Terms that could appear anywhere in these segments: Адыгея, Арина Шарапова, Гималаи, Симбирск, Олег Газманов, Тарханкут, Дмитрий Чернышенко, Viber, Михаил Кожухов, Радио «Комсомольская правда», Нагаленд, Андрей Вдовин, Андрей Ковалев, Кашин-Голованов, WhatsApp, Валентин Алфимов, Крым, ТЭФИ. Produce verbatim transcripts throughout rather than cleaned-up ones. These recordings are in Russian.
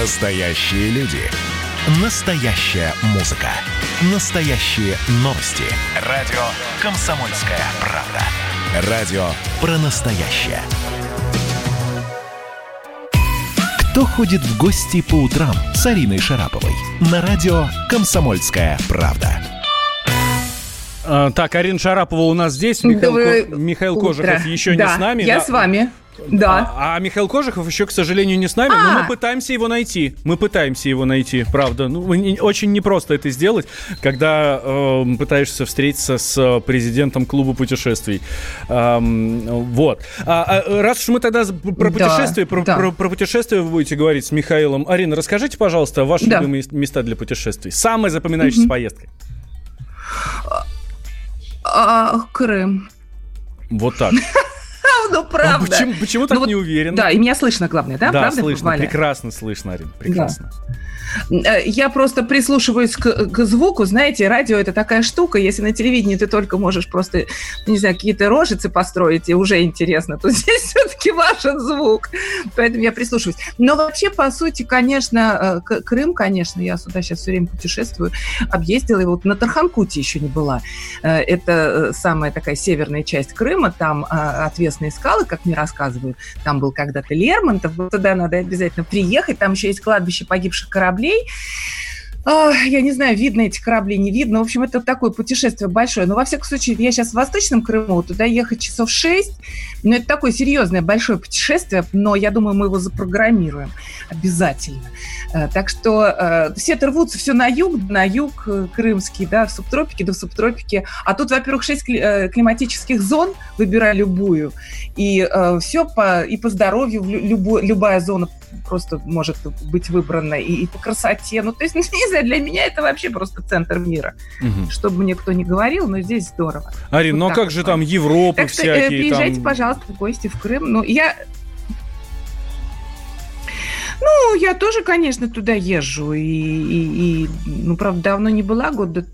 Настоящие люди. Настоящая музыка. Настоящие новости. Радио «Комсомольская правда». Радио про настоящее. Кто ходит в гости по утрам с Ариной Шараповой? На радио «Комсомольская правда». А, так, Арина Шарапова у нас здесь. Михаил, Ко... Михаил Кожухов еще да, не с нами. Я да? с вами. Да. А, а Михаил Кожухов еще, к сожалению, не с нами, А-а-а. но мы пытаемся его найти. Мы пытаемся его найти, правда. Ну, очень непросто это сделать, когда э, пытаешься встретиться с президентом клуба путешествий. Эм, вот. А, а, раз уж мы тогда про путешествия, да, про, да. про, про путешествия вы будете говорить с Михаилом. Арина, расскажите, пожалуйста, ваши да. любимые места для путешествий. Самая запоминающаяся угу. поездка. Крым. Вот так. Ну, правда. А почему, почему так ну, не уверен? Да, и меня слышно, главное, да? Да, правда, слышно, Валя? Прекрасно слышно, Арина, прекрасно. Да. Я просто прислушиваюсь к, к звуку. Знаете, радио – это такая штука. Если на телевидении ты только можешь просто, не знаю, какие-то рожицы построить, и уже интересно, то здесь все-таки важен звук. Поэтому я прислушиваюсь. Но вообще, по сути, конечно, Крым, конечно, я сюда сейчас все время путешествую, объездила его. Вот на Тарханкуте еще не была. Это самая такая северная часть Крыма, там отвесные скалы, как мне рассказывают. Там был когда-то Лермонтов, туда надо обязательно приехать. Там еще есть кладбище погибших кораблей. Я не знаю, видно эти корабли, не видно. В общем, это такое путешествие большое. Но, во всяком случае, я сейчас в Восточном Крыму, туда ехать часов шесть. Но это такое серьезное большое путешествие, но я думаю, мы его запрограммируем обязательно. Так что все-то рвутся все на юг, на юг крымский, да, в субтропике, да в субтропике. А тут, во-первых, шесть климатических зон, выбирай любую. И все по, и по здоровью, любо, любая зона просто может быть выбрана, и, и по красоте. Ну, то есть, не знаю, для меня это вообще просто центр мира. Угу. Что бы мне кто ни говорил, но здесь здорово. Арина, вот ну а как вот же там Европа так всякие? Так что приезжайте, там... пожалуйста, в гости в Крым. Ну, я... Ну, я тоже, конечно, туда езжу. И, и, и ну, правда, давно не была, года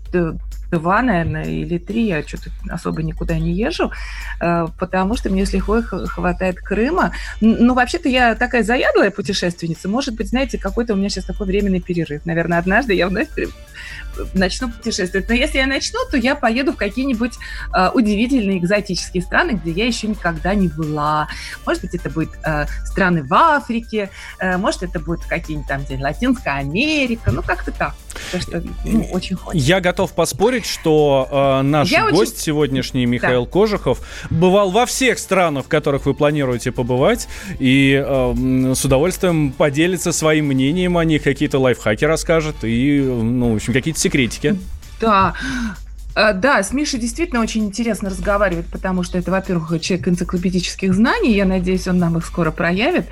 два, наверное, или три. Я что-то особо никуда не езжу, потому что мне с лихвой хватает Крыма. Ну, вообще-то я такая заядлая путешественница. Может быть, знаете, какой-то у меня сейчас такой временный перерыв. Наверное, однажды я вновь начну путешествовать. Но если я начну, то я поеду в какие-нибудь удивительные экзотические страны, где я еще никогда не была. Может быть, это будут страны в Африке, может Может, это будет какие-нибудь там Латинская Америка, ну как-то так. Потому что, ну, очень хочется. Я готов поспорить, что э, наш я гость очень... сегодняшний, Михаил да. Кожухов, бывал во всех странах, в которых вы планируете побывать, и э, с удовольствием поделится своим мнением о них, какие-то лайфхаки расскажет и, ну, в общем, какие-то секретики. Да. Да, с Мишей действительно очень интересно разговаривать, потому что это, во-первых, человек энциклопедических знаний, я надеюсь, он нам их скоро проявит,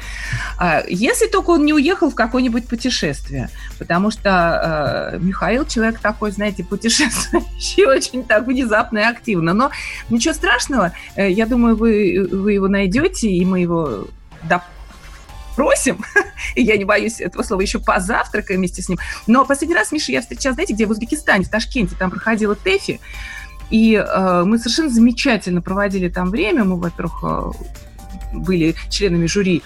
если только он не уехал в какое-нибудь путешествие, потому что Михаил человек такой, знаете, путешествующий очень так внезапно и активно, но ничего страшного, я думаю, вы, вы его найдете, и мы его допустим. Просим, и я не боюсь этого слова, еще позавтракаем вместе с ним. Но последний раз, Миша, я встречалась, знаете, где? В Узбекистане, в Ташкенте, там проходила ТЭФИ, и э, мы совершенно замечательно проводили там время. Мы, во-первых, были членами жюри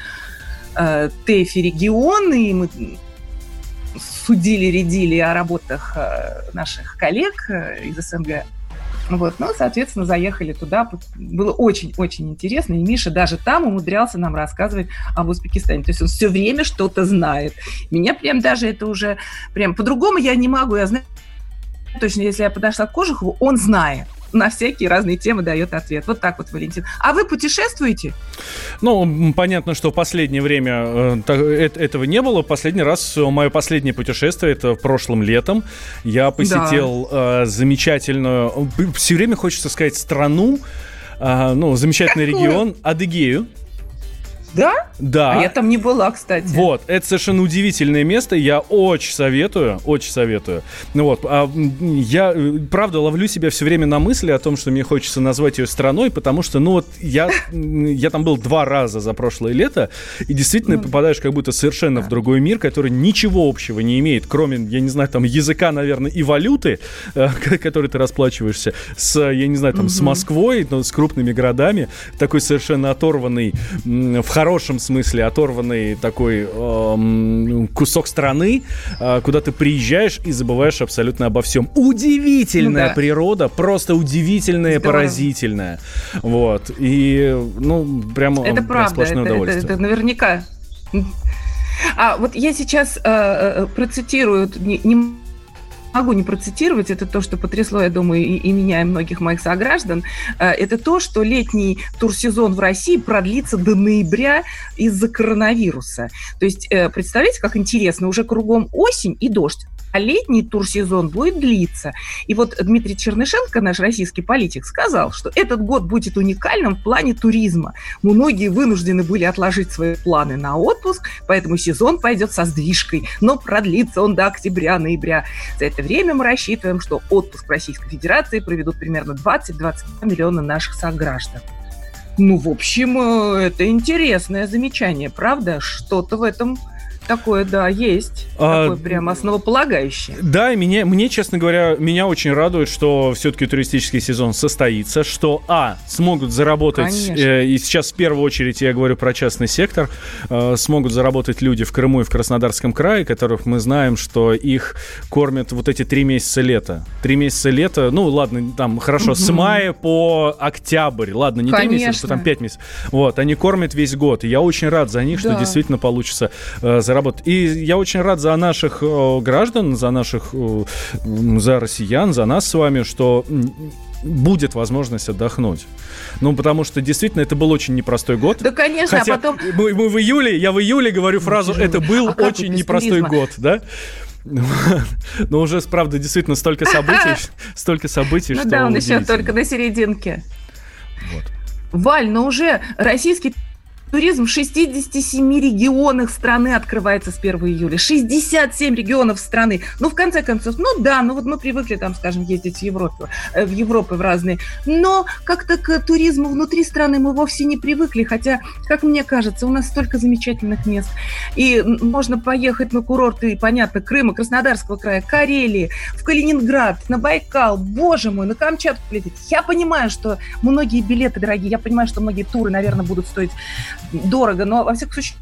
э, ТЭФИ региона, и мы судили, рядили о работах э, наших коллег э, из СНГ. Вот, ну, соответственно, заехали туда. Было очень-очень интересно. И Миша даже там умудрялся нам рассказывать об Узбекистане. То есть он все время что-то знает. Меня прям даже это уже... Прям по-другому я не могу. Я знаю точно, если я подошла к Кожухову, он знает. На всякие разные темы дает ответ. Вот так вот, Валентин. А вы путешествуете? Ну, понятно, что в последнее время этого не было. Последний раз, мое последнее путешествие, это прошлым летом. Я посетил да. замечательную, все время хочется сказать, страну, ну, замечательный Какую? регион, Адыгею. Да? Да. А я там не была, кстати. Вот, это совершенно удивительное место, я очень советую, очень советую. Ну вот, а я, правда, ловлю себя все время на мысли о том, что мне хочется назвать ее страной, потому что, ну вот, я, я там был два раза за прошлое лето, и действительно ну, попадаешь как будто совершенно да. в другой мир, который ничего общего не имеет, кроме, я не знаю, там, языка, наверное, и валюты, э, которой ты расплачиваешься, с, я не знаю, там, угу. с Москвой, но с крупными городами, такой совершенно оторванный, в характере, хорошем смысле оторванный такой э, кусок страны, э, куда ты приезжаешь и забываешь абсолютно обо всем. Удивительная ну, да. природа, просто удивительная, здорово. Поразительная. Вот. И, ну, прямо это правда, сплошное это, удовольствие. Это, это, это наверняка. А вот я сейчас э, процитирую, не, не могу не процитировать, это то, что потрясло, я думаю, и, и меня, и многих моих сограждан, э, это то, что летний турсезон в России продлится до ноября из-за коронавируса. То есть, э, представляете, как интересно, уже кругом осень и дождь. А летний турсезон будет длиться. И вот Дмитрий Чернышенко, наш российский политик, сказал, что этот год будет уникальным в плане туризма. Многие вынуждены были отложить свои планы на отпуск, поэтому сезон пойдет со сдвижкой, но продлится он до октября-ноября. За это время мы рассчитываем, что отпуск в Российской Федерации проведут примерно двадцать-двадцать два миллиона наших сограждан. Ну, в общем, это интересное замечание, правда? Что-то в этом... Такое, да, есть. А, такое прям основополагающее. Да, и меня, мне, честно говоря, меня очень радует, что все-таки туристический сезон состоится, что, а, смогут заработать, э, и сейчас в первую очередь я говорю про частный сектор, э, смогут заработать люди в Крыму и в Краснодарском крае, которых мы знаем, что их кормят вот эти три месяца лета. Три месяца лета, ну, ладно, там, хорошо, угу. с мая по октябрь. Ладно, не три месяца, что там пять месяцев. Вот, они кормят весь год. И я очень рад за них, да. что действительно получится э, заработать. И я очень рад за наших граждан, за наших, за россиян, за нас с вами, что будет возможность отдохнуть. Ну, потому что, действительно, это был очень непростой год. Да, конечно, хотя а потом... Мы, мы в июле, я в июле говорю фразу «это был а очень непростой туризма? Год», да? Но уже, правда, действительно, столько событий, столько событий, что удивительно. Ну да, он еще только на серединке. Валь, но уже российский... Туризм в шестидесяти семи регионах страны открывается с первого июля. шестьдесят семь регионов страны. Ну, в конце концов, ну да, ну вот мы привыкли там, скажем, ездить в Европу, в Европу в разные. Но как-то к туризму внутри страны мы вовсе не привыкли. Хотя, как мне кажется, у нас столько замечательных мест. И можно поехать на курорты, понятно, Крыма, Краснодарского края, Карелии, в Калининград, на Байкал, боже мой, на Камчатку лететь. Я понимаю, что многие билеты дорогие, я понимаю, что многие туры, наверное, будут стоить... дорого, но, во всяком случае,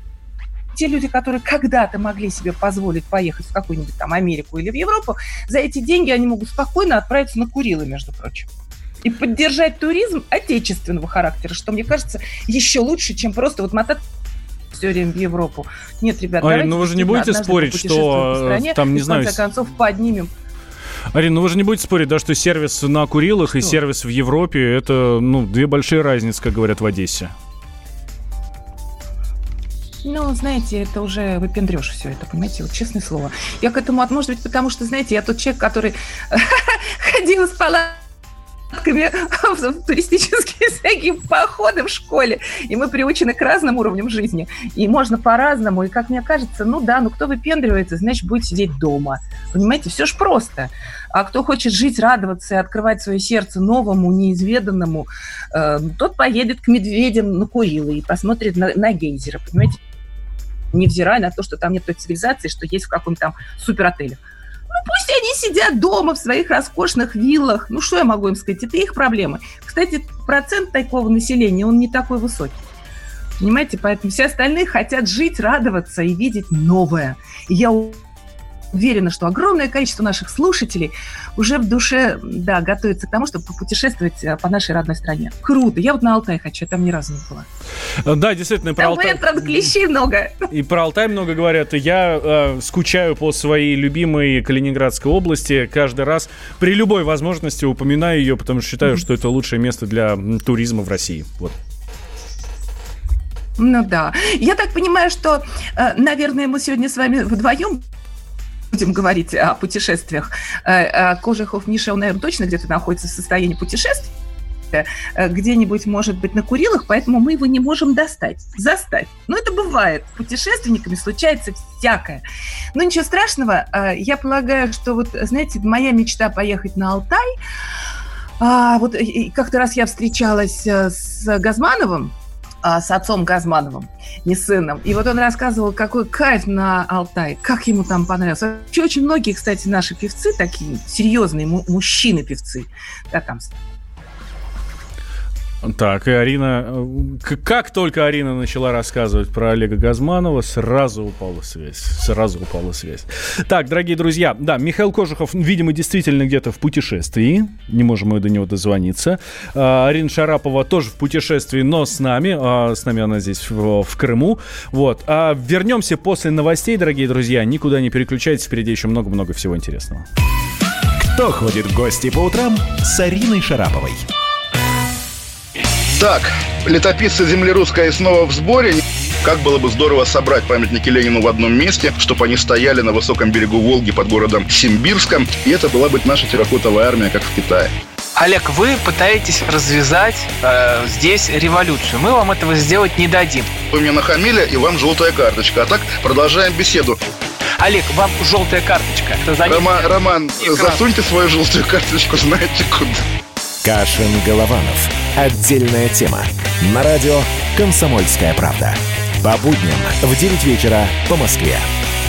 те люди, которые когда-то могли себе позволить поехать в какую-нибудь там Америку или в Европу, за эти деньги они могут спокойно отправиться на Курилы, между прочим. И поддержать туризм отечественного характера, что, мне кажется, еще лучше, чем просто вот мотать все время в Европу. Нет, ребята, Арина, ну вы же не будете спорить, что стране, там, не знаю... в конце концов, поднимем. Арина, ну вы же не будете спорить, да, что сервис на Курилах что? И сервис в Европе, это, ну, две большие разницы, как говорят в Одессе. Ну, знаете, это уже выпендрёж все это, понимаете, вот честное слово. Я к этому, может быть, потому что, знаете, я тот человек, который ходил с палатками в туристические всякие походы в школе, и мы приучены к разным уровням жизни, и можно по-разному, и, как мне кажется, ну да, ну кто выпендривается, значит, будет сидеть дома. Понимаете, все ж просто. А кто хочет жить, радоваться и открывать свое сердце новому, неизведанному, э, тот поедет к медведям на Курилы и посмотрит на, на гейзеры, понимаете? Невзирая на то, что там нет той цивилизации, что есть в каком-то там суперотеле. Ну, пусть они сидят дома в своих роскошных виллах. Ну, что я могу им сказать? Это их проблемы. Кстати, процент такого населения, он не такой высокий. Понимаете? Поэтому все остальные хотят жить, радоваться и видеть новое. И я уверена, что огромное количество наших слушателей уже в душе, да, готовится к тому, чтобы попутешествовать по нашей родной стране. Круто. Я вот на Алтай хочу, я там ни разу не была. Да, действительно, про там Алтай... Там клещей много. И про Алтай много говорят. Я э, скучаю по своей любимой Калининградской области. Каждый раз при любой возможности упоминаю ее, потому что считаю, mm-hmm. что это лучшее место для туризма в России. Вот. Ну да. Я так понимаю, что, э, наверное, мы сегодня с вами вдвоем будем говорить о путешествиях. Кожухов Миша, он, наверное, точно где-то находится в состоянии путешествия, где-нибудь, может быть, на Курилах, поэтому мы его не можем достать, застать. Но это бывает. С путешественниками случается всякое. Но ничего страшного. Я полагаю, что, вот, знаете, моя мечта поехать на Алтай. Вот как-то раз я встречалась с Газмановым, с отцом Газмановым, не сыном. И вот он рассказывал, какой кайф на Алтае, как ему там понравилось. Вообще очень многие, кстати, наши певцы, такие серьезные м- мужчины-певцы, да, там Так, и Арина... Как только Арина начала рассказывать про Олега Газманова, сразу упала связь. Сразу упала связь. Так, дорогие друзья, да, Михаил Кожухов, видимо, действительно где-то в путешествии. Не можем мы до него дозвониться. А, Арина Шарапова тоже в путешествии, но с нами. А, с нами она здесь в, в Крыму. Вот. А вернемся после новостей, дорогие друзья. Никуда не переключайтесь, впереди еще много-много всего интересного. Кто ходит в гости по утрам с Ариной Шараповой? Так, летописцы земли русской снова в сборе. Как было бы здорово собрать памятники Ленину в одном месте, чтобы они стояли на высоком берегу Волги под городом Симбирском, и это была бы наша терракотовая армия, как в Китае. Олег, вы пытаетесь развязать э, здесь революцию. Мы вам этого сделать не дадим. Вы мне нахамили, и вам желтая карточка. А так продолжаем беседу. Олег, вам желтая карточка. Рома, Роман, экран. Засуньте свою желтую карточку, знаете куда. Кашин-Голованов. Отдельная тема. На радио «Комсомольская правда». По будням в девять вечера по Москве.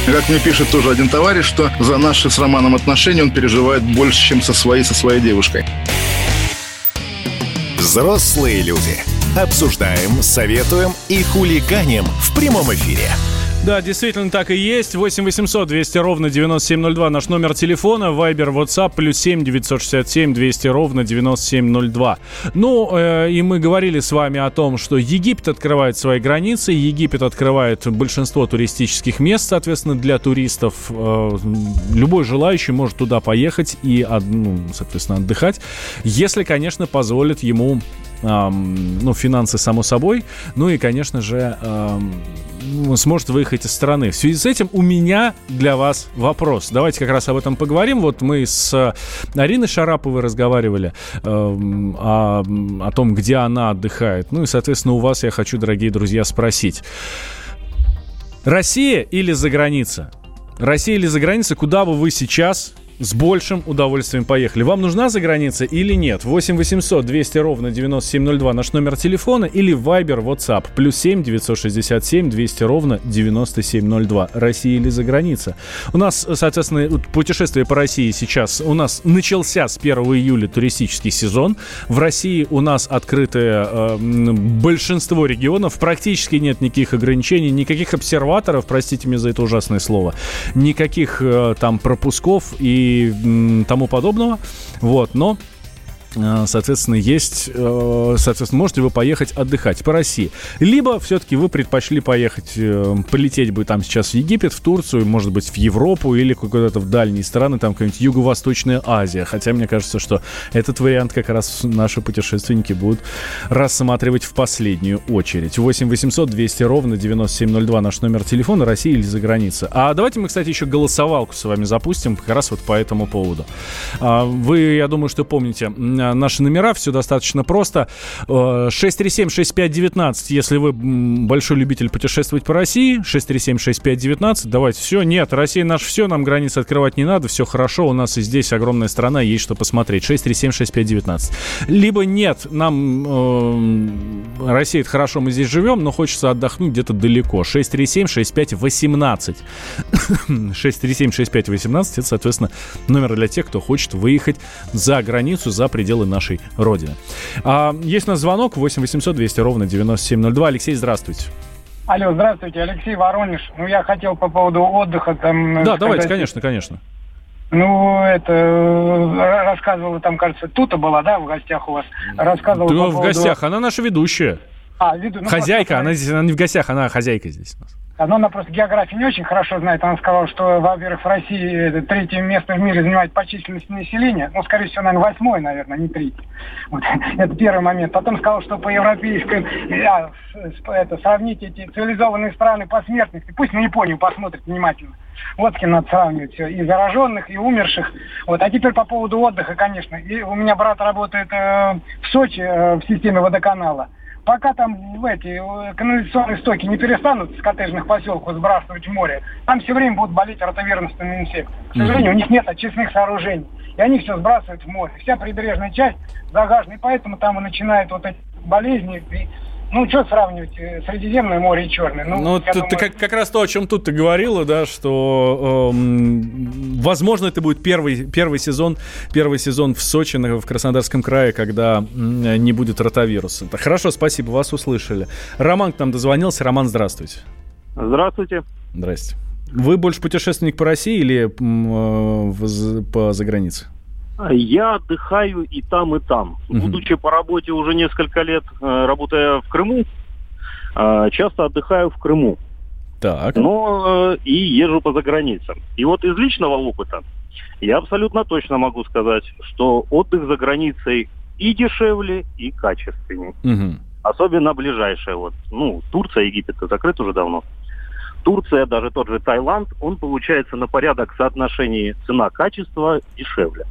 Как мне пишет тоже один товарищ, что за наши с Романом отношения он переживает больше, чем со своей, со своей девушкой. Взрослые люди. Обсуждаем, советуем и хулиганим в прямом эфире. Да, действительно так и есть. восемь восемьсот двести ровно девяносто семь ноль два. Наш номер телефона. Вайбер, ватсап плюс семь девятьсот шестьдесят семь двести ровно девяносто семь ноль два. Ну, э, и мы говорили с вами о том, что Египет открывает свои границы. Египет открывает большинство туристических мест, соответственно, для туристов. Э, любой желающий может туда поехать и, ну, соответственно, отдыхать. Если, конечно, позволит ему... Эм, ну, финансы, само собой. Ну и, конечно же, эм, сможет выехать из страны. В связи с этим у меня для вас вопрос. Давайте как раз об этом поговорим. Вот мы с Ариной Шараповой разговаривали эм, о, о том, где она отдыхает. Ну и, соответственно, у вас я хочу, дорогие друзья, спросить. Россия или за граница? Россия или за граница? Куда бы вы сейчас... С большим удовольствием поехали. Вам нужна заграница или нет? восемь восемьсот двести ровно девяносто семь ноль два наш номер телефона или Viber, WhatsApp. Плюс семь девятьсот шестьдесят семь двести ровно девяносто семь ноль два. Россия или заграница? У нас, соответственно, путешествие по России сейчас. У нас начался с первого июля туристический сезон. В России у нас открытое э, большинство регионов. Практически нет никаких ограничений, никаких обсерваторов, простите меня за это ужасное слово, никаких э, там пропусков и и тому подобного. Вот, но, соответственно, есть... Соответственно, можете вы поехать отдыхать по России. Либо все-таки вы предпочли поехать... Полететь бы там сейчас в Египет, в Турцию, может быть, в Европу или куда-то в дальние страны, там какая-нибудь Юго-Восточная Азия. Хотя мне кажется, что этот вариант как раз наши путешественники будут рассматривать в последнюю очередь. восемь восемьсот двести ровно девяносто семь ноль два наш номер телефона. Россия или за граница? А давайте мы, кстати, еще голосовалку с вами запустим как раз вот по этому поводу. Вы, я думаю, что помните... Наши номера, все достаточно просто. шесть три семь шесть пять один девять, если вы большой любитель путешествовать по России. шесть три семь шесть пять один девять, давайте все. Нет, Россия наша все, нам границы открывать не надо, все хорошо, у нас и здесь огромная страна, есть что посмотреть. шесть три семь шесть пять один девять. Либо нет, нам э, Россия, это хорошо, мы здесь живем, но хочется отдохнуть где-то далеко. шесть три семь шесть пять один восемь. шесть три семь шесть пять один восемь, это, соответственно, номер для тех, кто хочет выехать за границу, за пределы нашей Родины. А, есть у нас звонок восемь восемьсот двести ровно девяносто семь ноль два. Алексей, здравствуйте. Алло, здравствуйте, Алексей, Воронеж. Ну, я хотел по поводу отдыха там... Да, сказать... давайте, конечно, конечно. Ну, это... Рассказывала там, кажется, Тута была, да, в гостях у вас? Рассказывала да, по поводу... в гостях, она наша ведущая. А, веду... ну, хозяйка, просто... она здесь, она не в гостях, она хозяйка здесь у нас. Но она просто географию не очень хорошо знает. Она сказала, что, во-первых, в России третье место в мире занимает по численности населения. Ну, скорее всего, наверное, восьмое, наверное, не третье. Вот. Это первый момент. Потом сказала, что по европейской... А, это, сравните эти цивилизованные страны посмертных. Пусть на Японию посмотрят внимательно. Вот с кем надо сравнивать. И зараженных, и умерших. Вот. А теперь по поводу отдыха, конечно. И у меня брат работает э, в Сочи, э, в системе водоканала. Пока там в эти канализационные стоки не перестанут с коттеджных поселков сбрасывать в море, там все время будут болеть ротовирусными инфекциями. К сожалению, у них нет очистных сооружений. И они все сбрасывают в море. Вся прибрежная часть загажена, и поэтому там и начинают вот эти болезни. Ну, что сравнивать? Средиземное море и Черное. Ну, ну ты, думаю... ты как, как раз то, о чем тут ты говорила, да, что, эм, возможно, это будет первый, первый, сезон, первый сезон в Сочи, в Краснодарском крае, когда не будет ротавируса. Хорошо, спасибо, вас услышали. Роман к нам дозвонился. Роман, здравствуйте. Здравствуйте. Здрасте. Вы больше путешественник по России или э, по загранице? Я отдыхаю и там, и там. Uh-huh. Будучи по работе уже несколько лет, работая в Крыму, часто отдыхаю в Крыму. Так. Но и езжу по заграницам. И вот из личного опыта я абсолютно точно могу сказать, что отдых за границей и дешевле, и качественнее. Uh-huh. Особенно ближайшее. Вот. Ну, Турция, Египет закрыт уже давно. Турция, даже тот же Таиланд, он получается на порядок в соотношении цена-качество дешевле.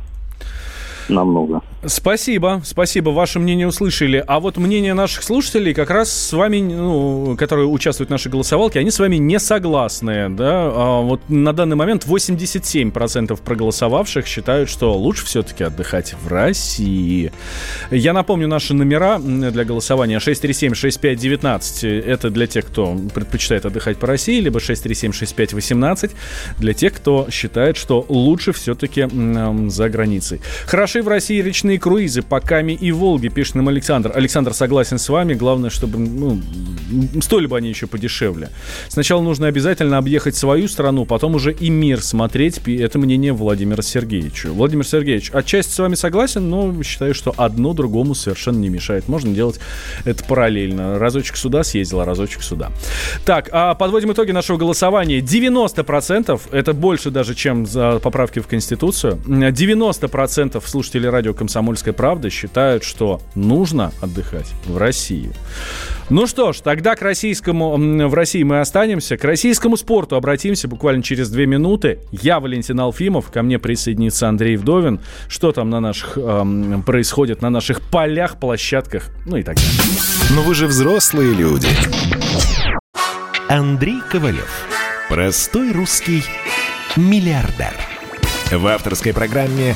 Намного. Спасибо, спасибо, ваше мнение услышали. А вот мнение наших слушателей как раз с вами, ну, которые участвуют в нашей голосовалке, они с вами не согласны, да? А вот на данный момент восемьдесят семь процентов проголосовавших считают, что лучше все-таки отдыхать в России. Я напомню наши номера для голосования: шесть три семь шесть пять один девять, это для тех, кто предпочитает отдыхать по России, либо шесть три семь шесть пять один восемь, для тех, кто считает, что лучше все-таки э, за границей. Хороши в России речные круизы по Каме и Волге, пишет нам Александр. Александр, согласен с вами. Главное, чтобы, ну, стоили бы они еще подешевле. Сначала нужно обязательно объехать свою страну, потом уже и мир смотреть. Это мнение Владимира Сергеевича. Владимир Сергеевич, отчасти с вами согласен, но считаю, что одно другому совершенно не мешает. Можно делать это параллельно. Разочек сюда съездил, а разочек сюда. Так, а подводим итоги нашего голосования. девяносто процентов, это больше даже, чем за поправки в Конституцию, девяносто процентов слушатели радио «Комсомольская правда» считают, что нужно отдыхать в России. Ну что ж, тогда к российскому, в России мы останемся. К российскому спорту обратимся буквально через две минуты. Я Валентин Алфимов, ко мне присоединится Андрей Вдовин. Что там на наших, эм, происходит на наших полях, площадках, ну и так далее. Но вы же взрослые люди. Андрей Ковалев. Простой русский миллиардер. В авторской программе